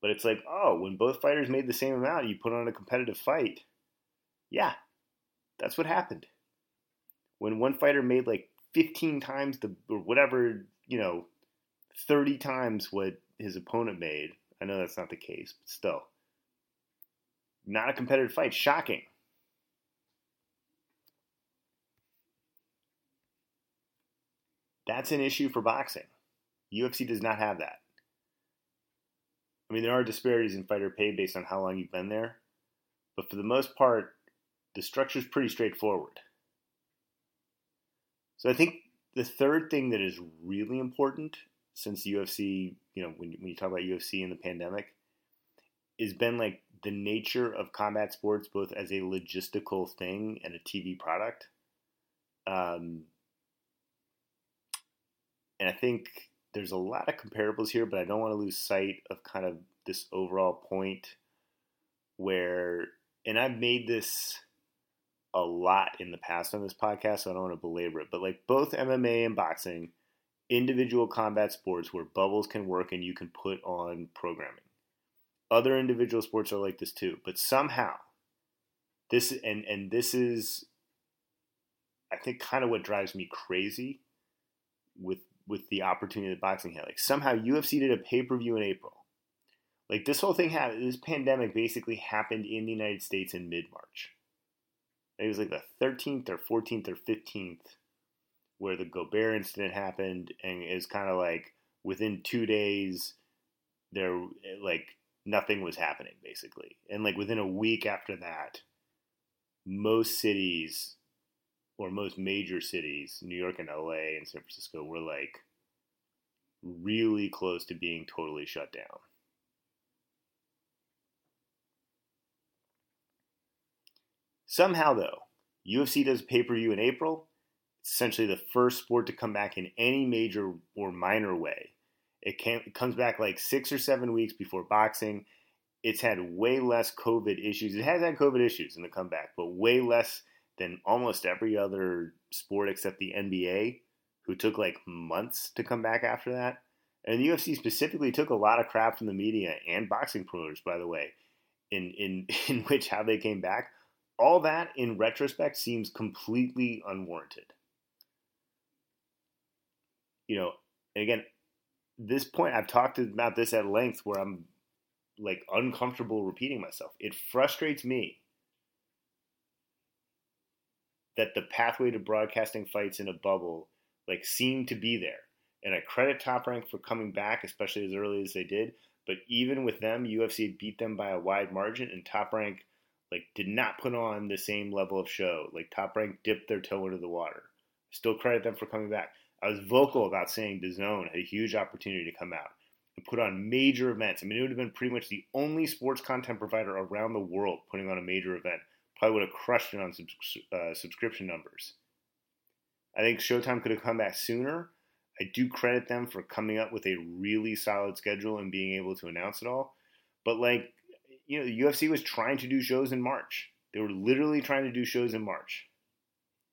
But it's like, oh, when both fighters made the same amount, you put on a competitive fight. Yeah, that's what happened. When one fighter made like 15 times the, or whatever, 30 times what his opponent made. I know that's not the case, but still. Not a competitive fight. Shocking. That's an issue for boxing. UFC does not have that. I mean, there are disparities in fighter pay based on how long you've been there, but for the most part, the structure's pretty straightforward. So I think the third thing that is really important since the UFC, when you talk about UFC and the pandemic, has been like the nature of combat sports, both as a logistical thing and a TV product. And I think there's a lot of comparables here, but I don't want to lose sight of kind of this overall point where, and I've made this a lot in the past on this podcast, so I don't want to belabor it, but like both MMA and boxing, individual combat sports where bubbles can work and you can put on programming. Other individual sports are like this too, but somehow this, and this is, I think, kind of what drives me crazy with the opportunity that boxing had. Like somehow UFC did a pay-per-view in April. Like this whole thing happened, this pandemic basically happened in the United States in mid-March. It was like the 13th or 14th or 15th where the Gobert incident happened, and it was kind of like within 2 days there, like nothing was happening basically. And like within a week after that, most cities or most major cities, New York and LA and San Francisco, were like really close to being totally shut down. Somehow, though, UFC does pay-per-view in April. It's essentially the first sport to come back in any major or minor way. It comes back like 6 or 7 weeks before boxing. It's had way less COVID issues. It has had COVID issues in the comeback, but way less than almost every other sport except the NBA, who took like months to come back after that. And the UFC specifically took a lot of crap from the media and boxing promoters, by the way, in which how they came back. All that, in retrospect, seems completely unwarranted. And again, this point, I've talked about this at length where I'm like uncomfortable repeating myself. It frustrates me that the pathway to broadcasting fights in a bubble like seemed to be there. And I credit Top Rank for coming back, especially as early as they did. But even with them, UFC beat them by a wide margin, and Top Rank like did not put on the same level of show. Like Top Rank dipped their toe into the water. Still credit them for coming back. I was vocal about saying DAZN had a huge opportunity to come out and put on major events. I mean, it would have been pretty much the only sports content provider around the world putting on a major event. Probably would have crushed it on subscription numbers. I think Showtime could have come back sooner. I do credit them for coming up with a really solid schedule and being able to announce it all. But like, the UFC was trying to do shows in March. They were literally trying to do shows in March.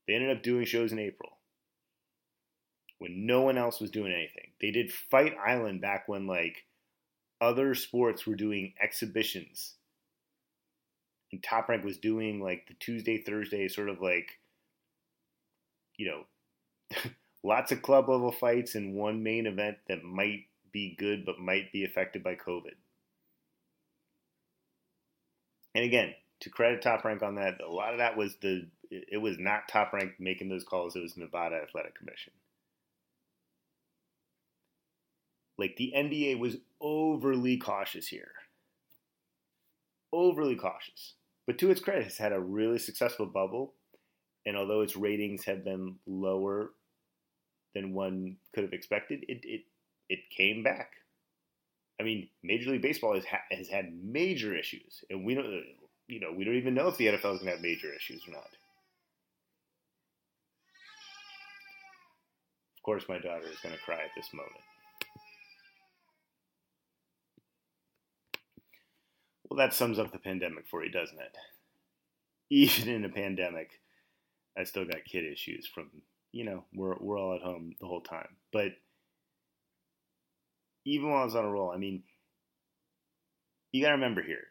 They ended up doing shows in April when no one else was doing anything. They did Fight Island back when like other sports were doing exhibitions. And Top Rank was doing like the Tuesday, Thursday sort of like, lots of club level fights and one main event that might be good but might be affected by COVID. And again, to credit Top Rank on that, a lot of that was it was not Top Rank making those calls. It was Nevada Athletic Commission. Like, the NBA was overly cautious here. Overly cautious. But to its credit, it's had a really successful bubble. And although its ratings have been lower than one could have expected, it came back. I mean, Major League Baseball has had major issues. And we don't, you know, we don't even know if the NFL is going to have major issues or not. Of course, my daughter is going to cry at this moment. Well, that sums up the pandemic for you, doesn't it? Even in a pandemic, I still got kid issues from, you know, we're all at home the whole time. But even while I was on a roll, I mean, you got to remember here.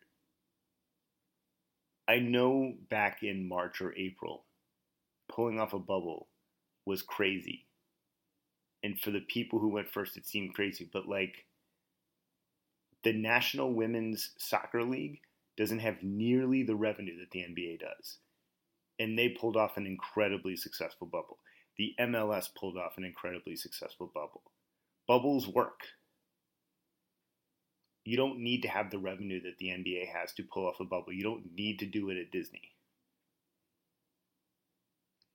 I know back in March or April, pulling off a bubble was crazy. And for the people who went first, it seemed crazy. But, like, the National Women's Soccer League doesn't have nearly the revenue that the NBA does. And they pulled off an incredibly successful bubble. The MLS pulled off an incredibly successful bubble. Bubbles work. You don't need to have the revenue that the NBA has to pull off a bubble. You don't need to do it at Disney.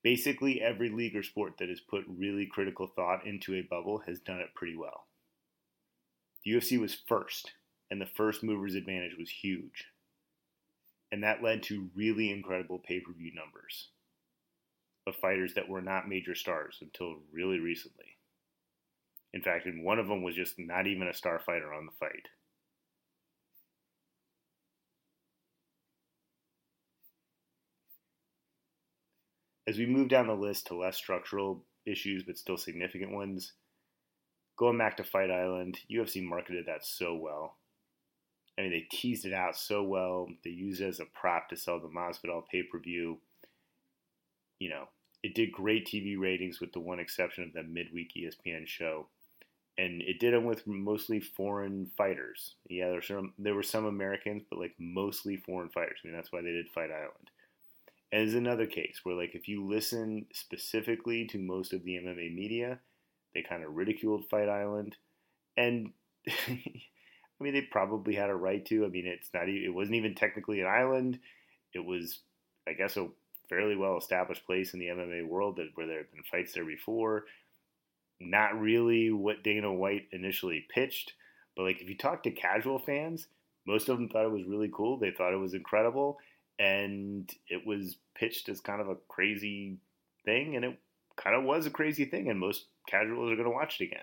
Basically, every league or sport that has put really critical thought into a bubble has done it pretty well. The UFC was first, and the first mover's advantage was huge. And that led to really incredible pay-per-view numbers of fighters that were not major stars until really recently. In fact, and one of them was just not even a star fighter on the fight. As we move down the list to less structural issues, but still significant ones, going back to Fight Island, UFC marketed that so well. I mean, they teased it out so well. They used it as a prop to sell the Masvidal pay-per-view. You know, it did great TV ratings with the one exception of the midweek ESPN show. And it did them with mostly foreign fighters. Yeah, there were some Americans, but, like, mostly foreign fighters. I mean, that's why they did Fight Island. And there's another case where, like, if you listen specifically to most of the MMA media, they kind of ridiculed Fight Island. And... I mean, they probably had a right to. I mean, it wasn't even technically an island. It was, I guess, a fairly well-established place in the MMA world that where there had been fights there before. Not really what Dana White initially pitched, but, like, if you talk to casual fans, most of them thought it was really cool. They thought it was incredible, and it was pitched as kind of a crazy thing, and it kind of was a crazy thing, and most casuals are going to watch it again.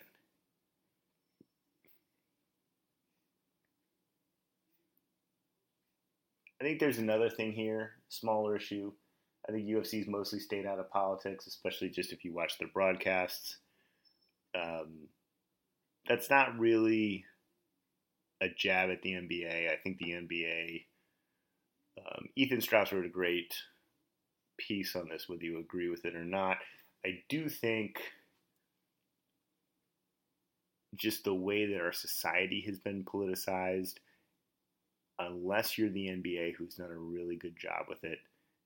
I think there's another thing here, smaller issue. I think UFC's mostly stayed out of politics, especially just if you watch their broadcasts. That's not really a jab at the NBA. I think the NBA, Ethan Strauss wrote a great piece on this, whether you agree with it or not. I do think just the way that our society has been politicized, unless you're the NBA, who's done a really good job with it,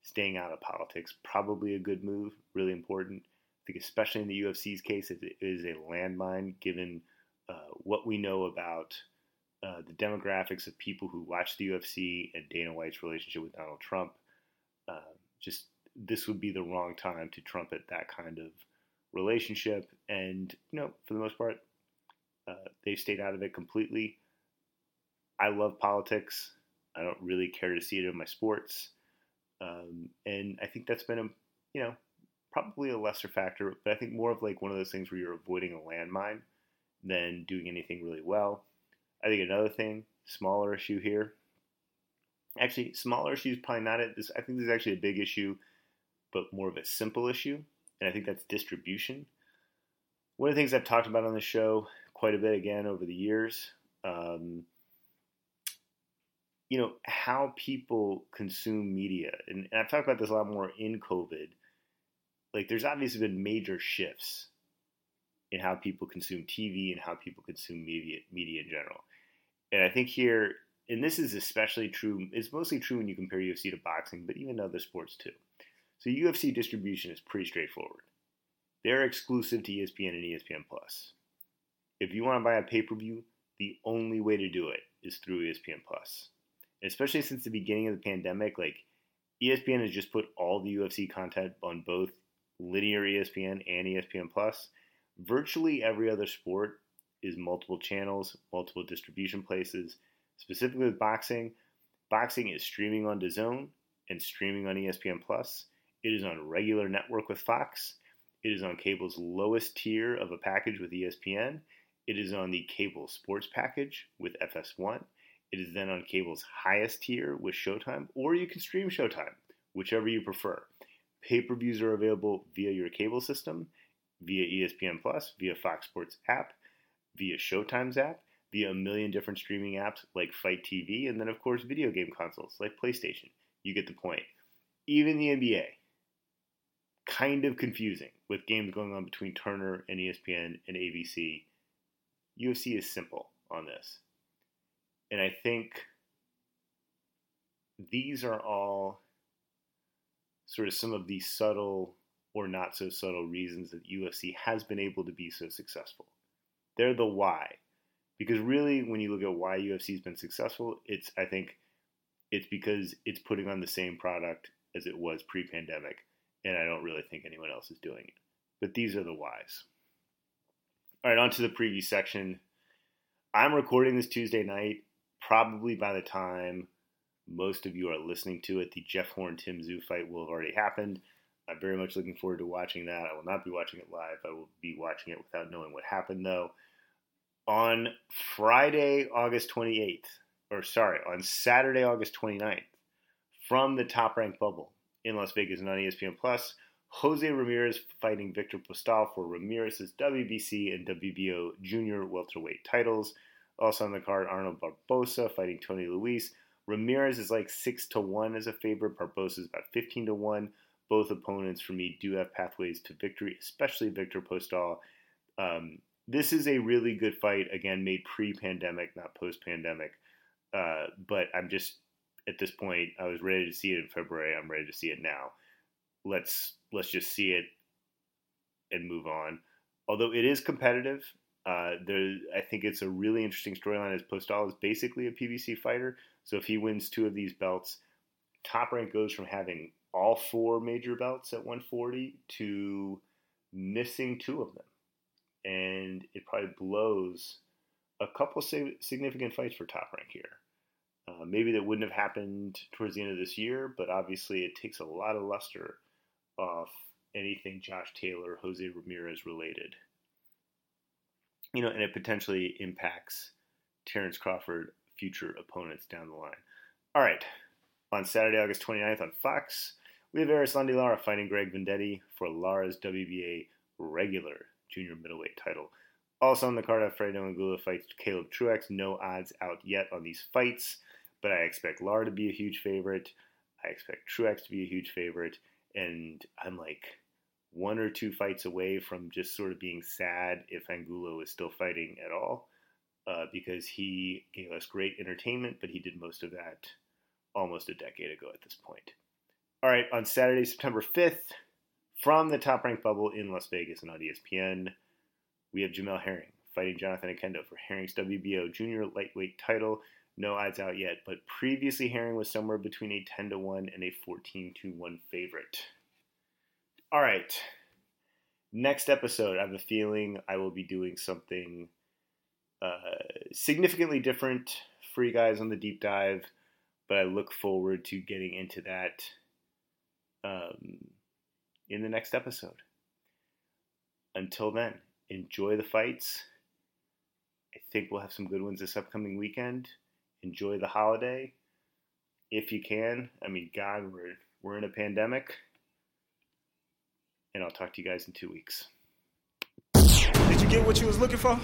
staying out of politics, probably a good move, really important. I think especially in the UFC's case, it is a landmine given what we know about the demographics of people who watch the UFC and Dana White's relationship with Donald Trump. Just this would be the wrong time to trumpet that kind of relationship. And, you know, for the most part, they've stayed out of it completely. I love politics. I don't really care to see it in my sports. And I think that's been, probably a lesser factor, but I think more of like one of those things where you're avoiding a landmine than doing anything really well. I think another thing, smaller issue here. Actually, smaller issue is probably not it. I think this is actually a big issue, but more of a simple issue. And I think that's distribution. One of the things I've talked about on the show quite a bit again over the years, how people consume media. And I've talked about this a lot more in COVID. Like, there's obviously been major shifts in how people consume TV and how people consume media in general. And I think here, and this is especially true, it's mostly true when you compare UFC to boxing, but even other sports too. So UFC distribution is pretty straightforward. They're exclusive to ESPN and ESPN Plus. If you want to buy a pay-per-view, the only way to do it is through ESPN Plus. Especially since the beginning of the pandemic, like ESPN has just put all the UFC content on both linear ESPN and ESPN Plus. Virtually every other sport is multiple channels, multiple distribution places. Specifically with boxing, boxing is streaming on DAZN and streaming on ESPN Plus. It is on a regular network with Fox. It is on cable's lowest tier of a package with ESPN. It is on the cable sports package with FS1. It is then on cable's highest tier with Showtime, or you can stream Showtime, whichever you prefer. Pay-per-views are available via your cable system, via ESPN Plus, via Fox Sports app, via Showtime's app, via a million different streaming apps like Fight TV, and then, of course, video game consoles like PlayStation. You get the point. Even the NBA, kind of confusing with games going on between Turner and ESPN and ABC. UFC is simple on this. And I think these are all sort of some of the subtle or not so subtle reasons that UFC has been able to be so successful. They're the why. Because really, when you look at why UFC has been successful, I think it's because it's putting on the same product as it was pre-pandemic, and I don't really think anyone else is doing it. But these are the whys. All right, on to the preview section. I'm recording this Tuesday night. Probably by the time most of you are listening to it, the Jeff Horn-Tim Tszyu fight will have already happened. I'm very much looking forward to watching that. I will not be watching it live. I will be watching it without knowing what happened, though. On Saturday, August 29th, from the Top Rank bubble in Las Vegas and on ESPN+, Jose Ramirez fighting Victor Postol for Ramirez's WBC and WBO junior welterweight titles. Also on the card, Arnold Barbosa fighting Tony Luis. Ramirez is like 6-1 as a favorite. Barbosa is about 15-1. Both opponents, for me, do have pathways to victory, especially Victor Postol. This is a really good fight, again, made pre-pandemic, not post-pandemic. But I'm just, at this point, I was ready to see it in February. I'm ready to see it now. Let's just see it and move on. Although it is competitive. I think it's a really interesting storyline as Postol is basically a PBC fighter. So if he wins two of these belts, Top Rank goes from having all four major belts at 140 to missing two of them. And it probably blows a couple significant fights for Top Rank here. Maybe that wouldn't have happened towards the end of this year, but obviously it takes a lot of luster off anything Josh Taylor, Jose Ramirez related. You know, and it potentially impacts Terrence Crawford's future opponents down the line. All right, on Saturday, August 29th on Fox, we have Arislandi Lara fighting Greg Vendetti for Lara's WBA regular junior middleweight title. Also on the card, Alfredo Angulo fights Caleb Truex. No odds out yet on these fights, but I expect Lara to be a huge favorite. I expect Truex to be a huge favorite, and I'm like one or two fights away from just sort of being sad if Angulo is still fighting at all, because he gave us great entertainment, but he did most of that almost a decade ago at this point. All right, on Saturday, September 5th, from the Top Rank bubble in Las Vegas and on ESPN, we have Jamel Herring fighting Jonathan Akendo for Herring's WBO junior lightweight title. No odds out yet, but previously Herring was somewhere between a 10-1 and a 14-1 favorite. All right, next episode, I have a feeling I will be doing something significantly different for you guys on the deep dive, but I look forward to getting into that in the next episode. Until then, enjoy the fights. I think we'll have some good ones this upcoming weekend. Enjoy the holiday if you can. I mean, God, we're in a pandemic. And I'll talk to you guys in 2 weeks. Did you get what you was looking for?